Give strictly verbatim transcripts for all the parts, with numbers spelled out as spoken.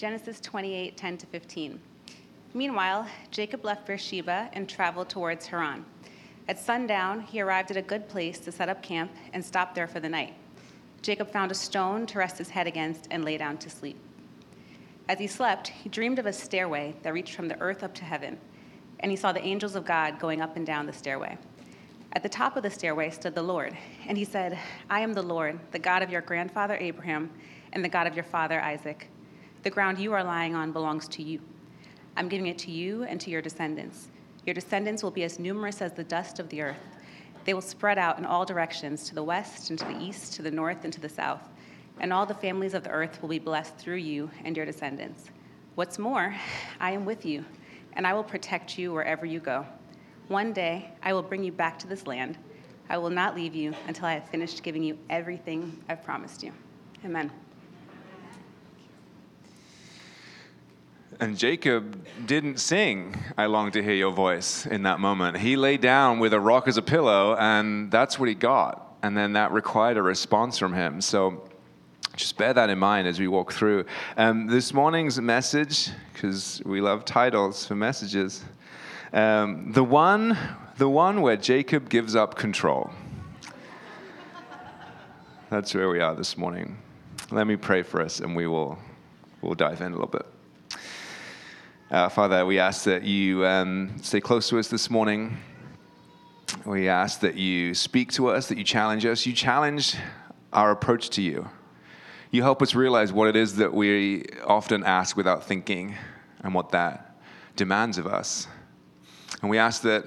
Genesis twenty-eight, ten to fifteen. Meanwhile, Jacob left Beersheba and traveled towards Haran. At sundown, he arrived at a good place to set up camp and stopped there for the night. Jacob found a stone to rest his head against and lay down to sleep. As he slept, he dreamed of a stairway that reached from the earth up to heaven, and he saw the angels of God going up and down the stairway. At the top of the stairway stood the Lord, and he said, I am the Lord, the God of your grandfather Abraham, and the God of your father Isaac. The ground you are lying on belongs to you. I'm giving it to you and to your descendants. Your descendants will be as numerous as the dust of the earth. They will spread out in all directions, to the west and to the east, to the north and to the south. And all the families of the earth will be blessed through you and your descendants. What's more, I am with you, and I will protect you wherever you go. One day, I will bring you back to this land. I will not leave you until I have finished giving you everything I've promised you. Amen. And Jacob didn't sing, I long to hear your voice, in that moment. He lay down with a rock as a pillow, and that's what he got. And then that required a response from him. So just bear that in mind as we walk through. Um, this morning's message, because we love titles for messages, um, the one, the one where Jacob gives up control. That's where we are this morning. Let me pray for us, and we will we'll dive in a little bit. Uh, Father, we ask that you um, stay close to us this morning. We ask that you speak to us, that you challenge us. You challenge our approach to you. You help us realize what it is that we often ask without thinking and what that demands of us. And we ask that,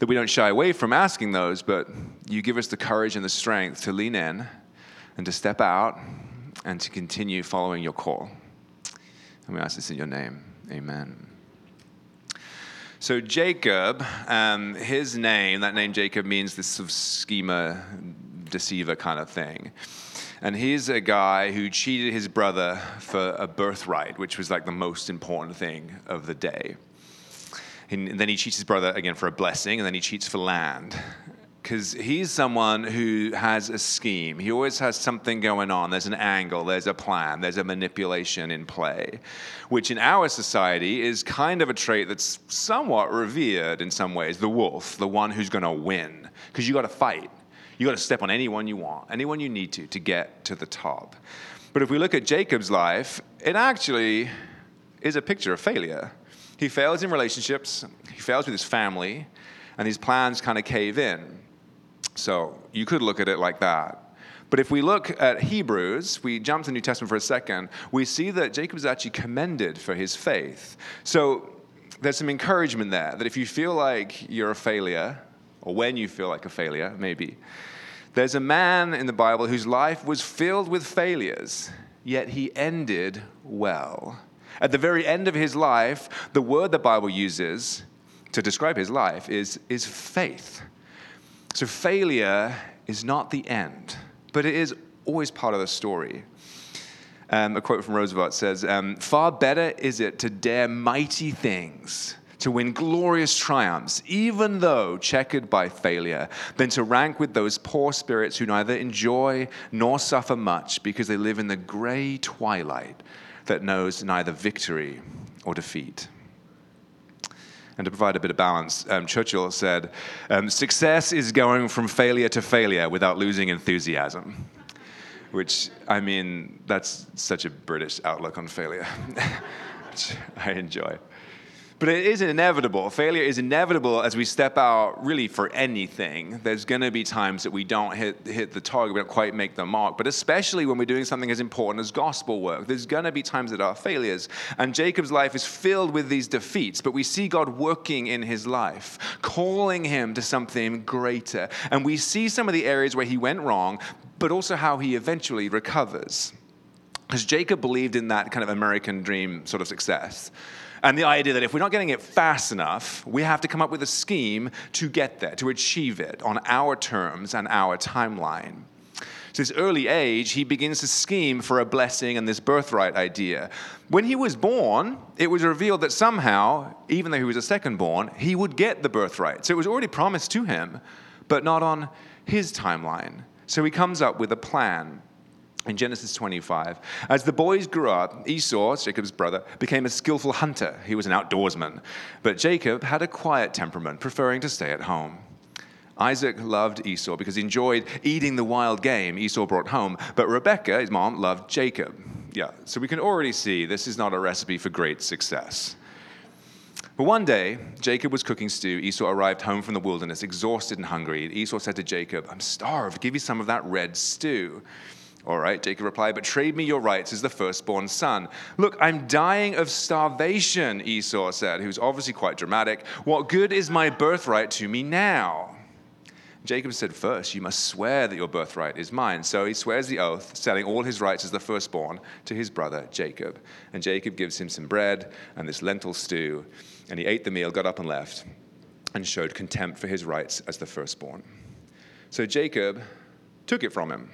that we don't shy away from asking those, but you give us the courage and the strength to lean in and to step out and to continue following your call. And we ask this in your name. Amen. So Jacob, um, his name, that name Jacob means this sort of schemer, deceiver kind of thing. And he's a guy who cheated his brother for a birthright, which was like the most important thing of the day. And then he cheats his brother again for a blessing, and then he cheats for land. Because he's someone who has a scheme. He always has something going on. There's an angle, there's a plan, there's a manipulation in play, which in our society is kind of a trait that's somewhat revered in some ways. The wolf, the one who's going to win, because you got to fight. You got to step on anyone you want, anyone you need to, to get to the top. But if we look at Jacob's life, it actually is a picture of failure. He fails in relationships, he fails with his family, and his plans kind of cave in. So you could look at it like that. But if we look at Hebrews, we jump to the New Testament for a second, we see that Jacob is actually commended for his faith. So there's some encouragement there, that if you feel like you're a failure, or when you feel like a failure, maybe, there's a man in the Bible whose life was filled with failures, yet he ended well. At the very end of his life, the word the Bible uses to describe his life is, is faith. So failure is not the end, but it is always part of the story. Um, a quote from Roosevelt says, um, far better is it to dare mighty things, to win glorious triumphs, even though checkered by failure, than to rank with those poor spirits who neither enjoy nor suffer much because they live in the gray twilight that knows neither victory or defeat. And to provide a bit of balance, um, Churchill said, um, success is going from failure to failure without losing enthusiasm. Which, I mean, that's such a British outlook on failure, which I enjoy. But it is inevitable. Failure is inevitable as we step out, really, for anything. There's going to be times that we don't hit, hit the target, we don't quite make the mark. But especially when we're doing something as important as gospel work, there's going to be times that are failures. And Jacob's life is filled with these defeats. But we see God working in his life, calling him to something greater. And we see some of the areas where he went wrong, but also how he eventually recovers. Because Jacob believed in that kind of American dream sort of success. And the idea that if we're not getting it fast enough, we have to come up with a scheme to get there, to achieve it on our terms and our timeline. So at this early age, he begins to scheme for a blessing and this birthright idea. When he was born, it was revealed that somehow, even though he was a second born, he would get the birthright. So it was already promised to him, but not on his timeline. So he comes up with a plan. In Genesis twenty-five, as the boys grew up, Esau, Jacob's brother, became a skillful hunter. He was an outdoorsman. But Jacob had a quiet temperament, preferring to stay at home. Isaac loved Esau because he enjoyed eating the wild game Esau brought home. But Rebekah, his mom, loved Jacob. Yeah, so we can already see this is not a recipe for great success. But one day, Jacob was cooking stew. Esau arrived home from the wilderness, exhausted and hungry. And Esau said to Jacob, "I'm starved. Give me some of that red stew." "All right," Jacob replied, "but trade me your rights as the firstborn son." "Look, I'm dying of starvation," Esau said, who's obviously quite dramatic. "What good is my birthright to me now?" Jacob said, "First, you must swear that your birthright is mine." So he swears the oath, selling all his rights as the firstborn to his brother Jacob. And Jacob gives him some bread and this lentil stew. And he ate the meal, got up and left, and showed contempt for his rights as the firstborn. So Jacob took it from him.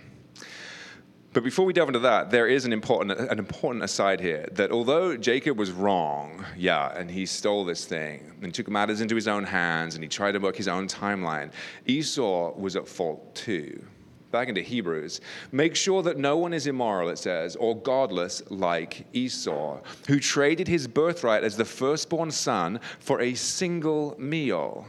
But before we delve into that, there is an important an important aside here, that although Jacob was wrong, yeah, and he stole this thing, and took matters into his own hands, and he tried to work his own timeline, Esau was at fault too. Back into Hebrews, make sure that no one is immoral, it says, or godless like Esau, who traded his birthright as the firstborn son for a single meal.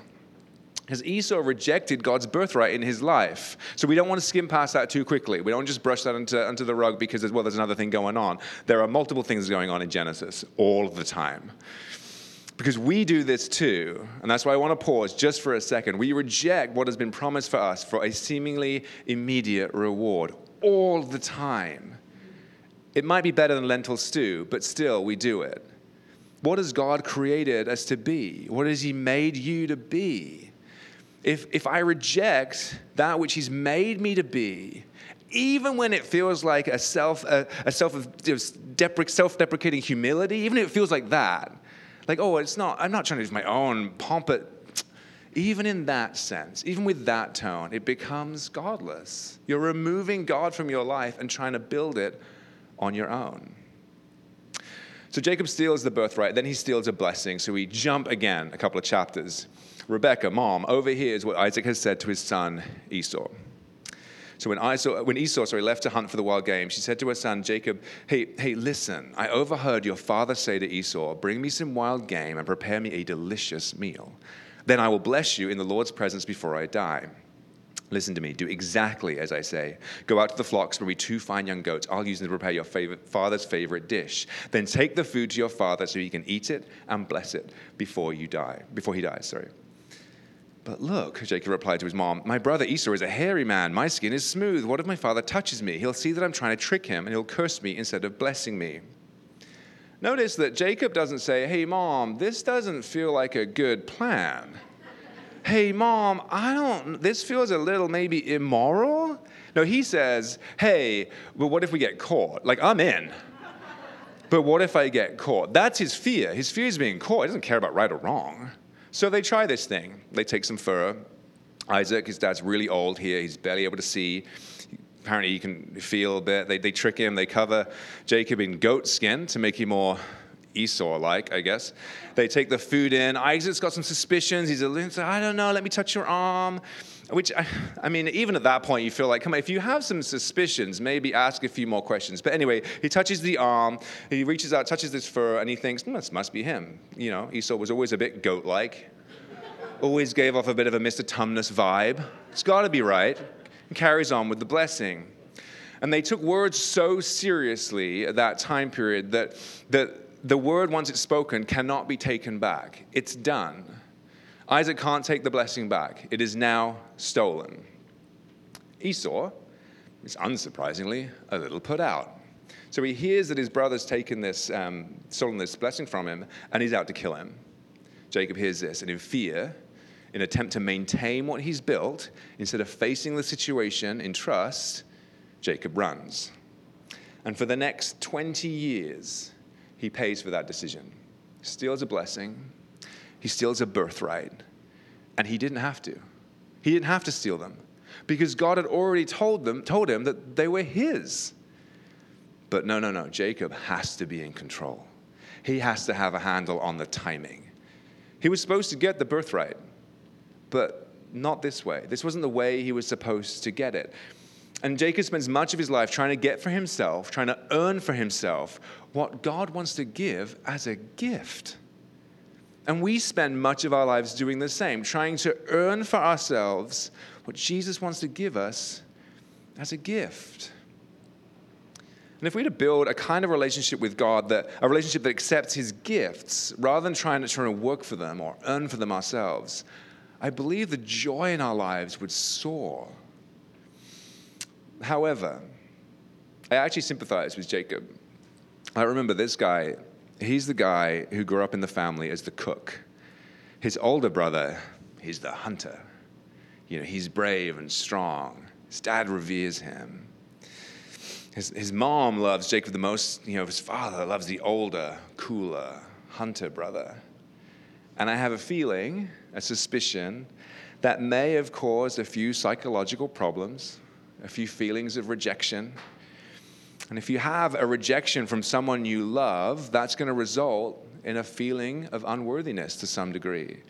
Because Esau rejected God's birthright in his life. So we don't want to skim past that too quickly. We don't just brush that into, into the rug because, there's, well, there's another thing going on. There are multiple things going on in Genesis all the time. Because we do this too, and that's why I want to pause just for a second. We reject what has been promised for us for a seemingly immediate reward all the time. It might be better than lentil stew, but still we do it. What has God created us to be? What has He made you to be? If if I reject that which He's made me to be, even when it feels like a self a, a self self-deprecating humility, even if it feels like that, like, oh, it's not, I'm not trying to use my own pomp, even in that sense, even with that tone, it becomes godless. You're removing God from your life and trying to build it on your own. So Jacob steals the birthright, then he steals a blessing, so we jump again a couple of chapters. Rebekah, mom, overhears what Isaac has said to his son Esau. So when Esau, when Esau sorry, left to hunt for the wild game, she said to her son Jacob, hey, hey, listen, I overheard your father say to Esau, bring me some wild game and prepare me a delicious meal. Then I will bless you in the Lord's presence before I die. Listen to me, do exactly as I say. Go out to the flocks, bring me two fine young goats. I'll use them to prepare your favorite, father's favorite dish. Then take the food to your father so he can eat it and bless it before you die, before he dies, sorry. But look, Jacob replied to his mom, my brother Esau is a hairy man. My skin is smooth. What if my father touches me? He'll see that I'm trying to trick him, and he'll curse me instead of blessing me. Notice that Jacob doesn't say, hey, mom, this doesn't feel like a good plan. Hey, mom, I don't, this feels a little maybe immoral. No, he says, hey, well, what if we get caught? Like, I'm in. But what if I get caught? That's his fear. His fear is being caught. He doesn't care about right or wrong. So they try this thing. They take some furrow. Isaac, his dad's really old here. He's barely able to see. Apparently he can feel a bit. They they trick him. They cover Jacob in goat skin to make him more Esau-like, I guess. They take the food in. Isaac's got some suspicions. He's a little, I don't know, let me touch your arm. Which, I, I mean, even at that point, you feel like, come on, if you have some suspicions, maybe ask a few more questions. But anyway, he touches the arm, he reaches out, touches this fur, and he thinks, hmm, this must be him. You know, Esau was always a bit goat-like, always gave off a bit of a Mister Tumnus vibe. It's got to be right. And carries on with the blessing. And they took words so seriously at that time period that that the word, once it's spoken, cannot be taken back. It's done. Isaac can't take the blessing back. It is now stolen. Esau is, unsurprisingly, a little put out. So he hears that his brother's taken this, um, stolen this blessing from him, and he's out to kill him. Jacob hears this, and in fear, in attempt to maintain what he's built, instead of facing the situation in trust, Jacob runs. And for the next twenty years, he pays for that decision. Steals a blessing. He steals a birthright. And he didn't have to. He didn't have to steal them. Because God had already told them, told him that they were his. But no, no, no. Jacob has to be in control. He has to have a handle on the timing. He was supposed to get the birthright. But not this way. This wasn't the way he was supposed to get it. And Jacob spends much of his life trying to get for himself, trying to earn for himself what God wants to give as a gift. And we spend much of our lives doing the same, trying to earn for ourselves what Jesus wants to give us as a gift. And if we were to build a kind of relationship with God, that a relationship that accepts his gifts, rather than trying to, trying to work for them or earn for them ourselves, I believe the joy in our lives would soar. However, I actually sympathize with Jacob. I remember this guy, he's the guy who grew up in the family as the cook. His older brother, he's the hunter. You know, he's brave and strong. His dad reveres him. His, his mom loves Jacob the most. You know, his father loves the older, cooler hunter brother. And I have a feeling, a suspicion, that may have caused a few psychological problems, a few feelings of rejection. And if you have a rejection from someone you love, that's going to result in a feeling of unworthiness to some degree.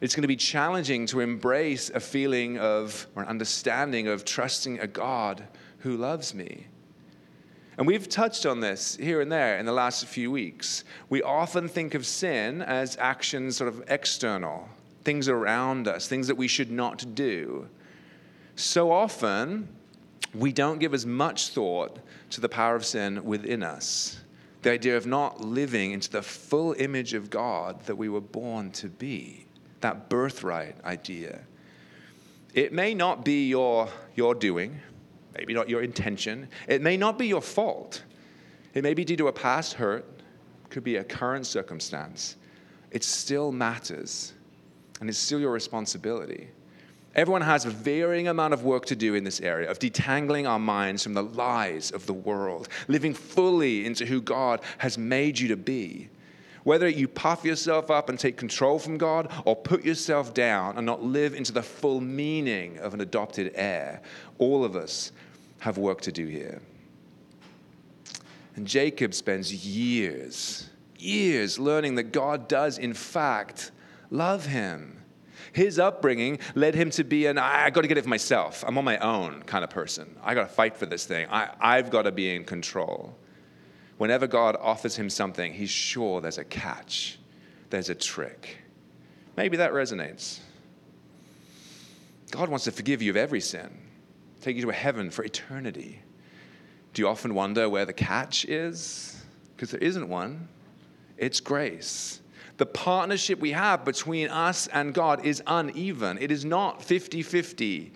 It's going to be challenging to embrace a feeling of, or an understanding of, trusting a God who loves me. And we've touched on this here and there in the last few weeks. We often think of sin as actions sort of external, things around us, things that we should not do. So often, we don't give as much thought to the power of sin within us, the idea of not living into the full image of God that we were born to be, that birthright idea. It may not be your, your doing, maybe not your intention. It may not be your fault. It may be due to a past hurt, could be a current circumstance. It still matters, and it's still your responsibility. Everyone has a varying amount of work to do in this area of detangling our minds from the lies of the world, living fully into who God has made you to be. Whether you puff yourself up and take control from God, or put yourself down and not live into the full meaning of an adopted heir, all of us have work to do here. And Jacob spends years, years learning that God does, in fact, love him. His upbringing led him to be an, I got to get it for myself. I'm on my own kind of person. I got to fight for this thing. I, I've got to be in control. Whenever God offers him something, he's sure there's a catch. There's a trick. Maybe that resonates. God wants to forgive you of every sin, take you to a heaven for eternity. Do you often wonder where the catch is? Because there isn't one. It's grace. The partnership we have between us and God is uneven. It is not fifty-fifty.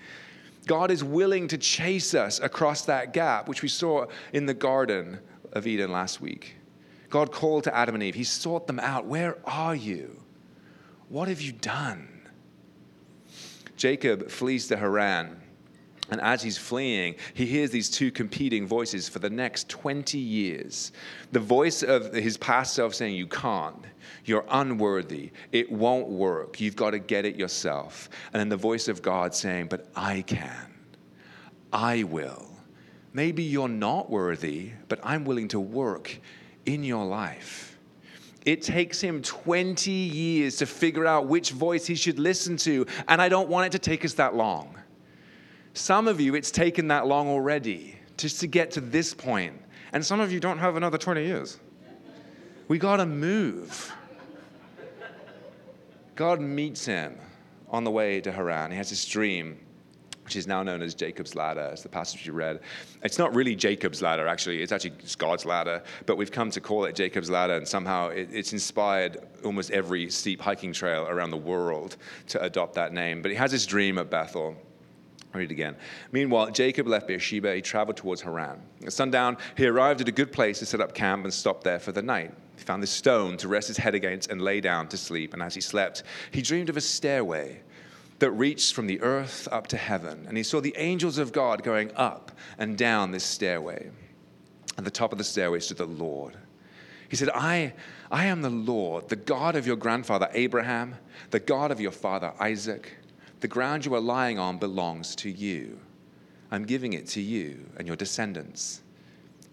God is willing to chase us across that gap, which we saw in the Garden of Eden last week. God called to Adam and Eve. He sought them out. Where are you? What have you done? Jacob flees to Haran. And as he's fleeing, he hears these two competing voices for the next twenty years. The voice of his past self saying, you can't, you're unworthy, it won't work, you've got to get it yourself. And then the voice of God saying, but I can, I will. Maybe you're not worthy, but I'm willing to work in your life. It takes him twenty years to figure out which voice he should listen to, and I don't want it to take us that long. Some of you, it's taken that long already just to get to this point. And some of you don't have another twenty years. We got to move. God meets him on the way to Haran. He has this dream, which is now known as Jacob's ladder. It's the passage you read. It's not really Jacob's ladder, actually. It's actually God's ladder. But we've come to call it Jacob's ladder, and somehow it's inspired almost every steep hiking trail around the world to adopt that name. But he has this dream at Bethel. I'll read it again. Meanwhile, Jacob left Beersheba. He traveled towards Haran. At sundown, he arrived at a good place to set up camp and stopped there for the night. He found this stone to rest his head against and lay down to sleep. And as he slept, he dreamed of a stairway that reached from the earth up to heaven. And he saw the angels of God going up and down this stairway. At the top of the stairway stood the Lord. He said, I, I am the Lord, the God of your grandfather Abraham, the God of your father Isaac. The ground you are lying on belongs to you. I'm giving it to you and your descendants.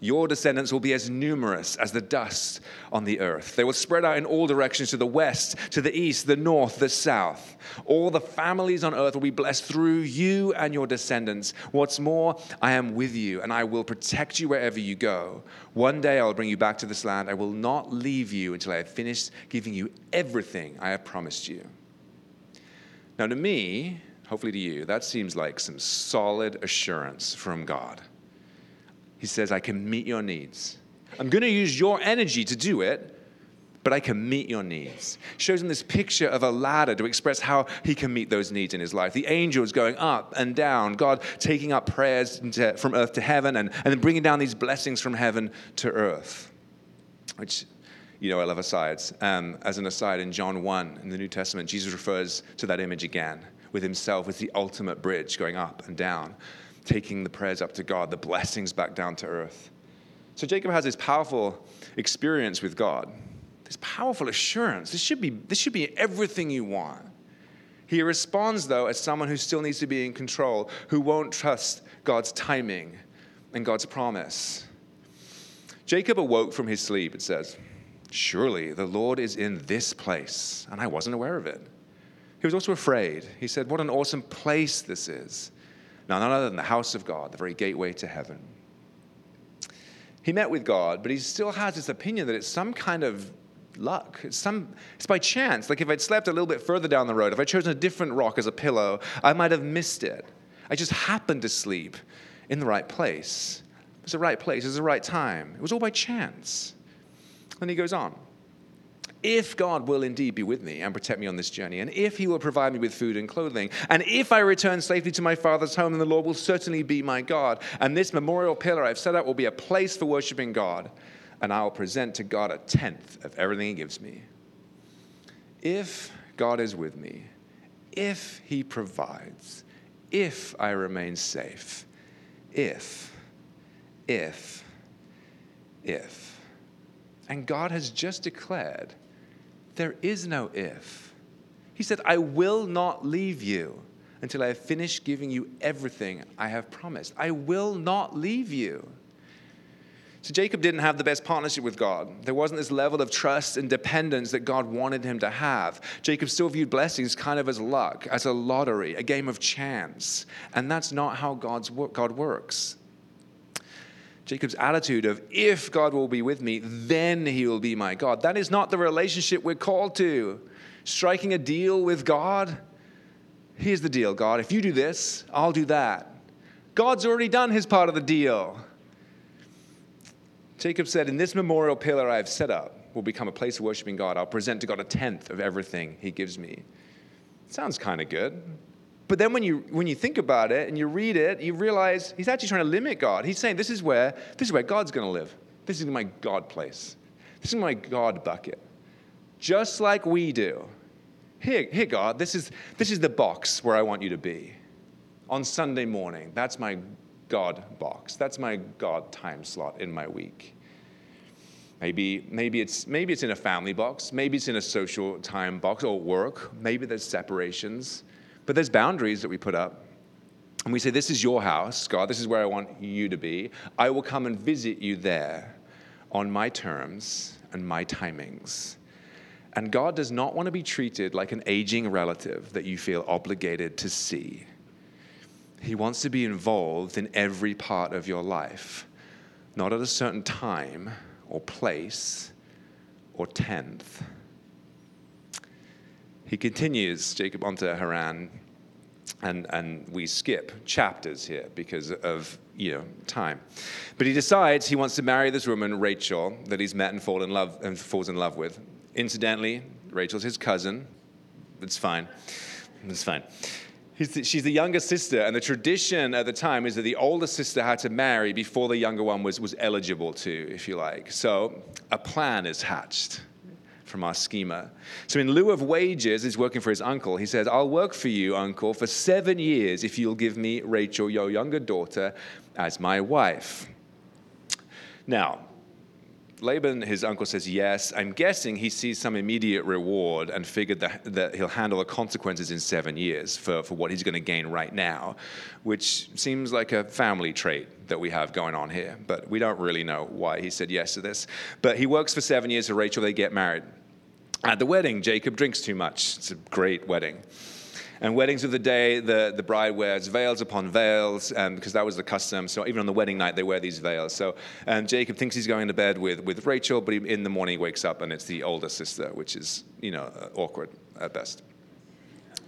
Your descendants will be as numerous as the dust on the earth. They will spread out in all directions, to the west, to the east, the north, the south. All the families on earth will be blessed through you and your descendants. What's more, I am with you, and I will protect you wherever you go. One day I will bring you back to this land. I will not leave you until I have finished giving you everything I have promised you. Now to me, hopefully to you, that seems like some solid assurance from God. He says, I can meet your needs. I'm going to use your energy to do it, but I can meet your needs. Shows him this picture of a ladder to express how he can meet those needs in his life. The angels going up and down, God taking up prayers into, from earth to heaven, and, and then bringing down these blessings from heaven to earth. Which, you know, I love asides. Um, as an aside, in John one, in the New Testament, Jesus refers to that image again with himself as the ultimate bridge going up and down, taking the prayers up to God, the blessings back down to earth. So Jacob has this powerful experience with God, this powerful assurance. This should be, this should be everything you want. He responds, though, as someone who still needs to be in control, who won't trust God's timing and God's promise. Jacob awoke from his sleep, it says. Surely the Lord is in this place, and I wasn't aware of it. He was also afraid. He said, what an awesome place this is. Now, none other than the house of God, the very gateway to heaven. He met with God, but he still has this opinion that it's some kind of luck. It's some, it's by chance. Like if I'd slept a little bit further down the road, if I'd chosen a different rock as a pillow, I might have missed it. I just happened to sleep in the right place. It was the right place. It was the right time. It was all by chance. Then he goes on. If God will indeed be with me and protect me on this journey, and if he will provide me with food and clothing, and if I return safely to my father's home, then the Lord will certainly be my God, and this memorial pillar I've set up will be a place for worshiping God, and I will present to God a tenth of everything he gives me. If God is with me, if he provides, if I remain safe, if, if, if. And God has just declared, there is no if. He said, I will not leave you until I have finished giving you everything I have promised. I will not leave you. So Jacob didn't have the best partnership with God. There wasn't this level of trust and dependence that God wanted him to have. Jacob still viewed blessings kind of as luck, as a lottery, a game of chance. And that's not how God's God works. Jacob's attitude of, if God will be with me, then he will be my God. That is not the relationship we're called to. Striking a deal with God. Here's the deal, God. If you do this, I'll do that. God's already done his part of the deal. Jacob said, in this memorial pillar I have set up will become a place of worshiping God. I'll present to God a tenth of everything he gives me. Sounds kind of good. But then when you when you think about it and you read it, you realize he's actually trying to limit God. He's saying this is where this is where God's going to live. This is my God place. This is my God bucket. Just like we do. Here, here, God, this is this is the box where I want you to be. On Sunday morning, that's my God box. That's my God time slot in my week. Maybe, maybe it's maybe it's in a family box, maybe it's in a social time box or work, maybe there's separations. But there's boundaries that we put up. And we say, this is your house, God. This is where I want you to be. I will come and visit you there on my terms and my timings. And God does not want to be treated like an aging relative that you feel obligated to see. He wants to be involved in every part of your life, not at a certain time or place or tenth. He continues, Jacob, onto Haran, and, and we skip chapters here because of, you know, time. But he decides he wants to marry this woman, Rachel, that he's met and, fall in love, and falls in love with. Incidentally, Rachel's his cousin. It's fine. It's fine. He's the, she's the younger sister, and the tradition at the time is that the older sister had to marry before the younger one was, was eligible to, if you like. So a plan is hatched from our schema. So in lieu of wages, he's working for his uncle. He says, I'll work for you, uncle, for seven years if you'll give me Rachel, your younger daughter, as my wife. Now, Laban, his uncle, says yes. I'm guessing he sees some immediate reward and figured that, that he'll handle the consequences in seven years for, for what he's going to gain right now, which seems like a family trait that we have going on here. But we don't really know why he said yes to this. But he works for seven years for Rachel. They get married. At the wedding, Jacob drinks too much. It's a great wedding. And weddings of the day, the, the bride wears veils upon veils, um, because that was the custom. So even on the wedding night, they wear these veils. So um, Jacob thinks he's going to bed with, with Rachel, but he, in the morning he wakes up and it's the older sister, which is, you know, awkward at best.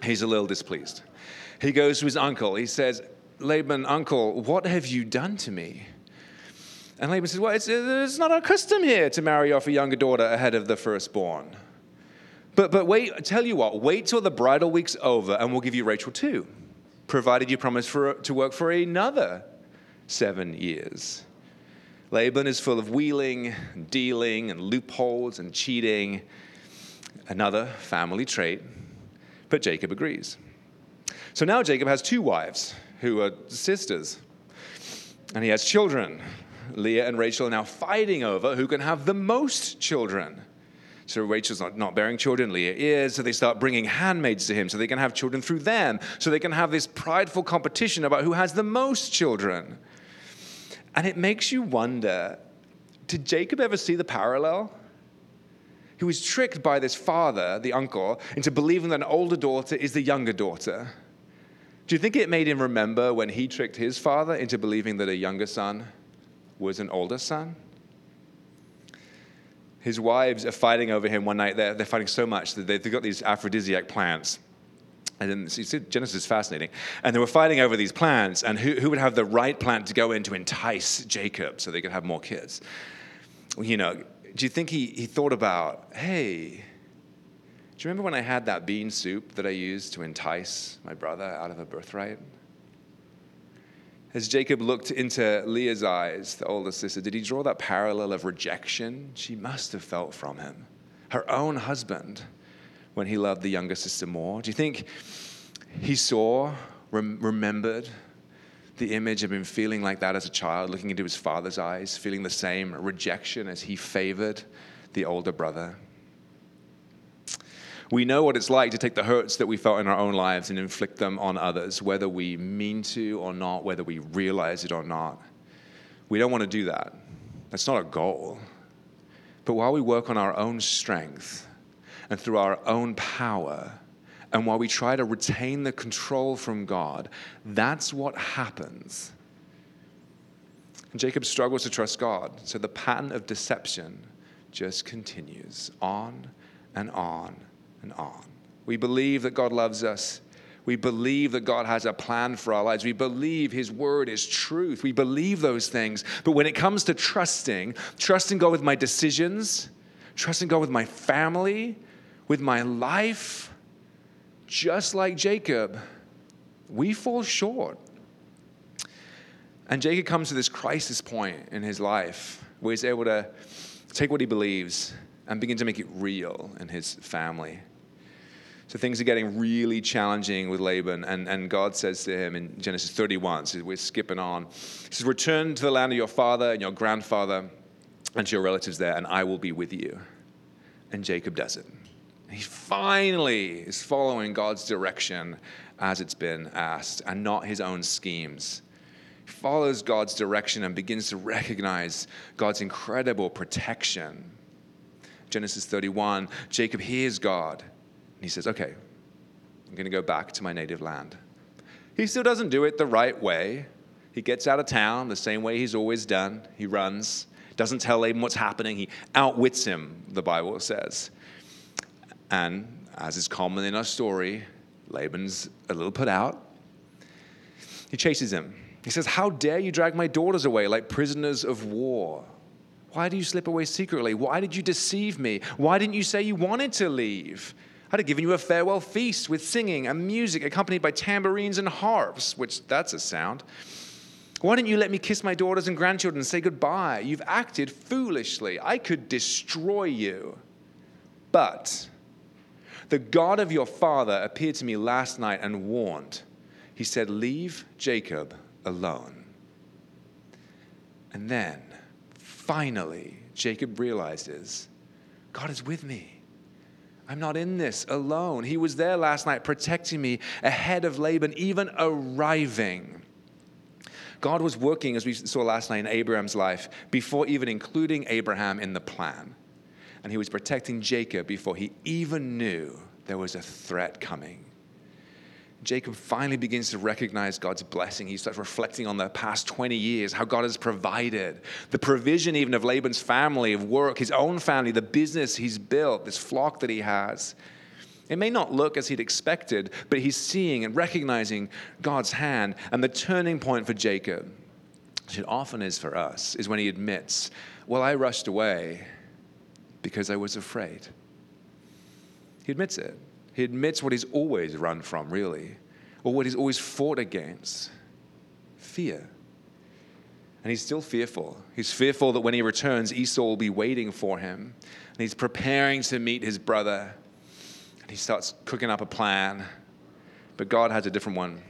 He's a little displeased. He goes to his uncle. He says, Laban, uncle, what have you done to me? And Laban says, well, it's, it's not our custom here to marry off a younger daughter ahead of the firstborn. But but wait, I tell you what, wait till the bridal week's over and we'll give you Rachel too, provided you promise for, to work for another seven years. Laban is full of wheeling and dealing and loopholes and cheating, another family trait, but Jacob agrees. So now Jacob has two wives who are sisters, and he has children. Leah and Rachel are now fighting over who can have the most children. So Rachel's not, not bearing children, Leah is, so they start bringing handmaids to him so they can have children through them, so they can have this prideful competition about who has the most children. And it makes you wonder, did Jacob ever see the parallel? He was tricked by this father, the uncle, into believing that an older daughter is the younger daughter. Do you think it made him remember when he tricked his father into believing that a younger son was an older son? His wives are fighting over him one night. They're, they're fighting so much that they've got these aphrodisiac plants. And then, you see, Genesis is fascinating. And they were fighting over these plants and who, who would have the right plant to go in to entice Jacob so they could have more kids. You know, do you think he, he thought about, hey, do you remember when I had that bean soup that I used to entice my brother out of a birthright? As Jacob looked into Leah's eyes, the older sister, did he draw that parallel of rejection she must have felt from him? Her own husband, when he loved the younger sister more. Do you think he saw, rem- remembered the image of him feeling like that as a child, looking into his father's eyes, feeling the same rejection as he favored the older brother? We know what it's like to take the hurts that we felt in our own lives and inflict them on others, whether we mean to or not, whether we realize it or not. We don't want to do that. That's not a goal. But while we work on our own strength and through our own power, and while we try to retain the control from God, that's what happens. And Jacob struggles to trust God, so the pattern of deception just continues on and on and on. We believe that God loves us. We believe that God has a plan for our lives. We believe his word is truth. We believe those things. But when it comes to trusting, trusting God with my decisions, trusting God with my family, with my life, just like Jacob, we fall short. And Jacob comes to this crisis point in his life where he's able to take what he believes and begin to make it real in his family. So things are getting really challenging with Laban, and, and God says to him in Genesis thirty-one, so we're skipping on, he says, return to the land of your father and your grandfather and to your relatives there, and I will be with you. And Jacob does it. He finally is following God's direction as it's been asked, and not his own schemes. He follows God's direction and begins to recognize God's incredible protection. Genesis thirty-one, Jacob hears God, and he says, okay, I'm going to go back to my native land. He still doesn't do it the right way. He gets out of town the same way he's always done. He runs, doesn't tell Laban what's happening. He outwits him, the Bible says. And as is common in our story, Laban's a little put out. He chases him. He says, how dare you drag my daughters away like prisoners of war? Why do you slip away secretly? Why did you deceive me? Why didn't you say you wanted to leave? I'd have given you a farewell feast with singing and music accompanied by tambourines and harps, which that's a sound. Why didn't you let me kiss my daughters and grandchildren and say goodbye? You've acted foolishly. I could destroy you. But the God of your father appeared to me last night and warned. He said, leave Jacob alone. And then, finally, Jacob realized is, God is with me. I'm not in this alone. He was there last night protecting me ahead of Laban, even arriving. God was working, as we saw last night, in Abraham's life before even including Abraham in the plan. And he was protecting Jacob before he even knew there was a threat coming. Jacob finally begins to recognize God's blessing. He starts reflecting on the past twenty years, how God has provided. The provision even of Laban's family, of work, his own family, the business he's built, this flock that he has. It may not look as he'd expected, but he's seeing and recognizing God's hand. And the turning point for Jacob, which it often is for us, is when he admits, well, I rushed away because I was afraid. He admits it. He admits what he's always run from, really, or what he's always fought against, fear. And he's still fearful. He's fearful that when he returns, Esau will be waiting for him, and he's preparing to meet his brother, and he starts cooking up a plan, but God has a different one.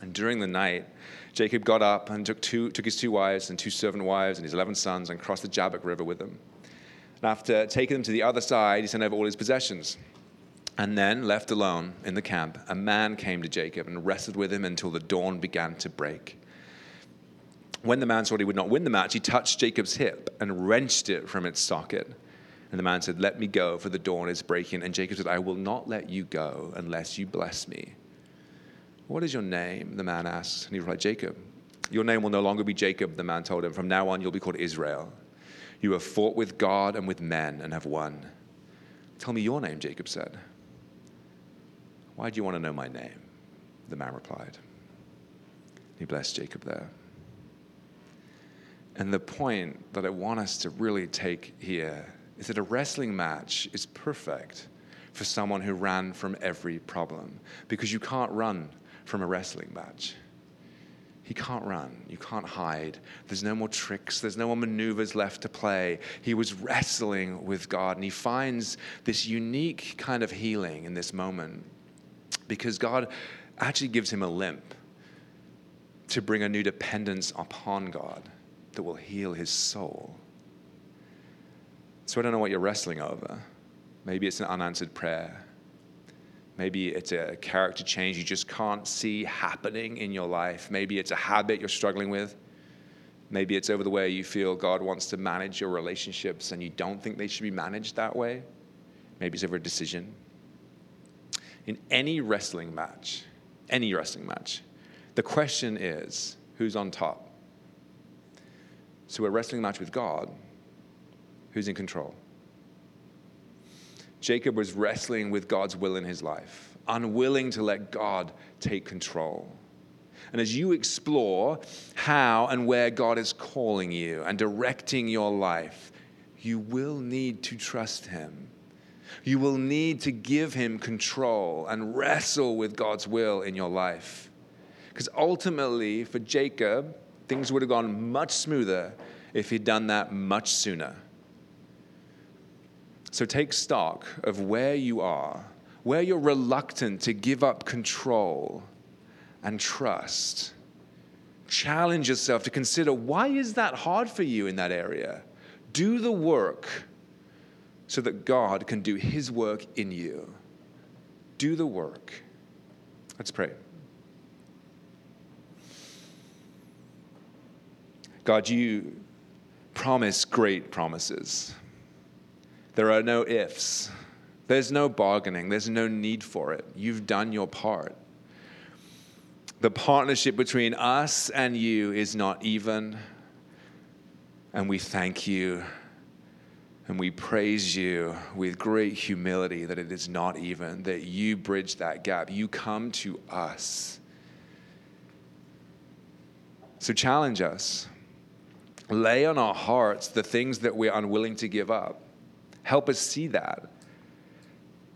And during the night, Jacob got up and took, two, took his two wives and two servant wives and his eleven sons and crossed the Jabbok River with them. And after taking them to the other side, he sent over all his possessions. And then, left alone in the camp, a man came to Jacob and wrestled with him until the dawn began to break. When the man thought he would not win the match, he touched Jacob's hip and wrenched it from its socket. And the man said, "Let me go, for the dawn is breaking." And Jacob said, "I will not let you go unless you bless me." "What is your name?" the man asked. And he replied, "Jacob." "Your name will no longer be Jacob," the man told him. "From now on, you'll be called Israel. You have fought with God and with men and have won." "Tell me your name," Jacob said. "Why do you want to know my name?" the man replied. He blessed Jacob there. And the point that I want us to really take here is that a wrestling match is perfect for someone who ran from every problem, because you can't run from a wrestling match. He can't run. You can't hide. There's no more tricks. There's no more maneuvers left to play. He was wrestling with God, and he finds this unique kind of healing in this moment, because God actually gives him a limp to bring a new dependence upon God that will heal his soul. So I don't know what you're wrestling over. Maybe it's an unanswered prayer. Maybe it's a character change you just can't see happening in your life. Maybe it's a habit you're struggling with. Maybe it's over the way you feel God wants to manage your relationships and you don't think they should be managed that way. Maybe it's over a decision. In any wrestling match, any wrestling match, the question is, who's on top? So we're wrestling a match with God. Who's in control? Jacob was wrestling with God's will in his life, unwilling to let God take control. And as you explore how and where God is calling you and directing your life, you will need to trust him. You will need to give him control and wrestle with God's will in your life. Because ultimately, for Jacob, things would have gone much smoother if he'd done that much sooner. So take stock of where you are, where you're reluctant to give up control and trust. Challenge yourself to consider, why is that hard for you in that area? Do the work so that God can do his work in you. Do the work. Let's pray. God, you promise great promises. There are no ifs. There's no bargaining. There's no need for it. You've done your part. The partnership between us and you is not even, and we thank you. And we praise you with great humility that it is not even, that you bridge that gap. You come to us. So challenge us. Lay on our hearts the things that we're unwilling to give up. Help us see that.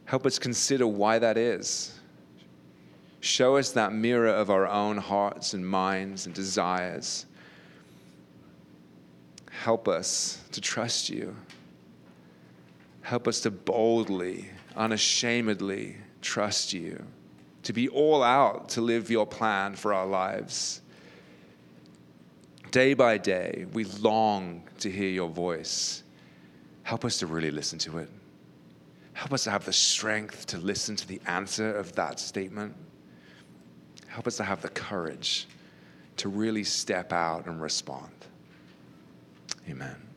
Help us consider why that is. Show us that mirror of our own hearts and minds and desires. Help us to trust you. Help us to boldly, unashamedly trust you, to be all out to live your plan for our lives. Day by day, we long to hear your voice. Help us to really listen to it. Help us to have the strength to listen to the answer of that statement. Help us to have the courage to really step out and respond. Amen.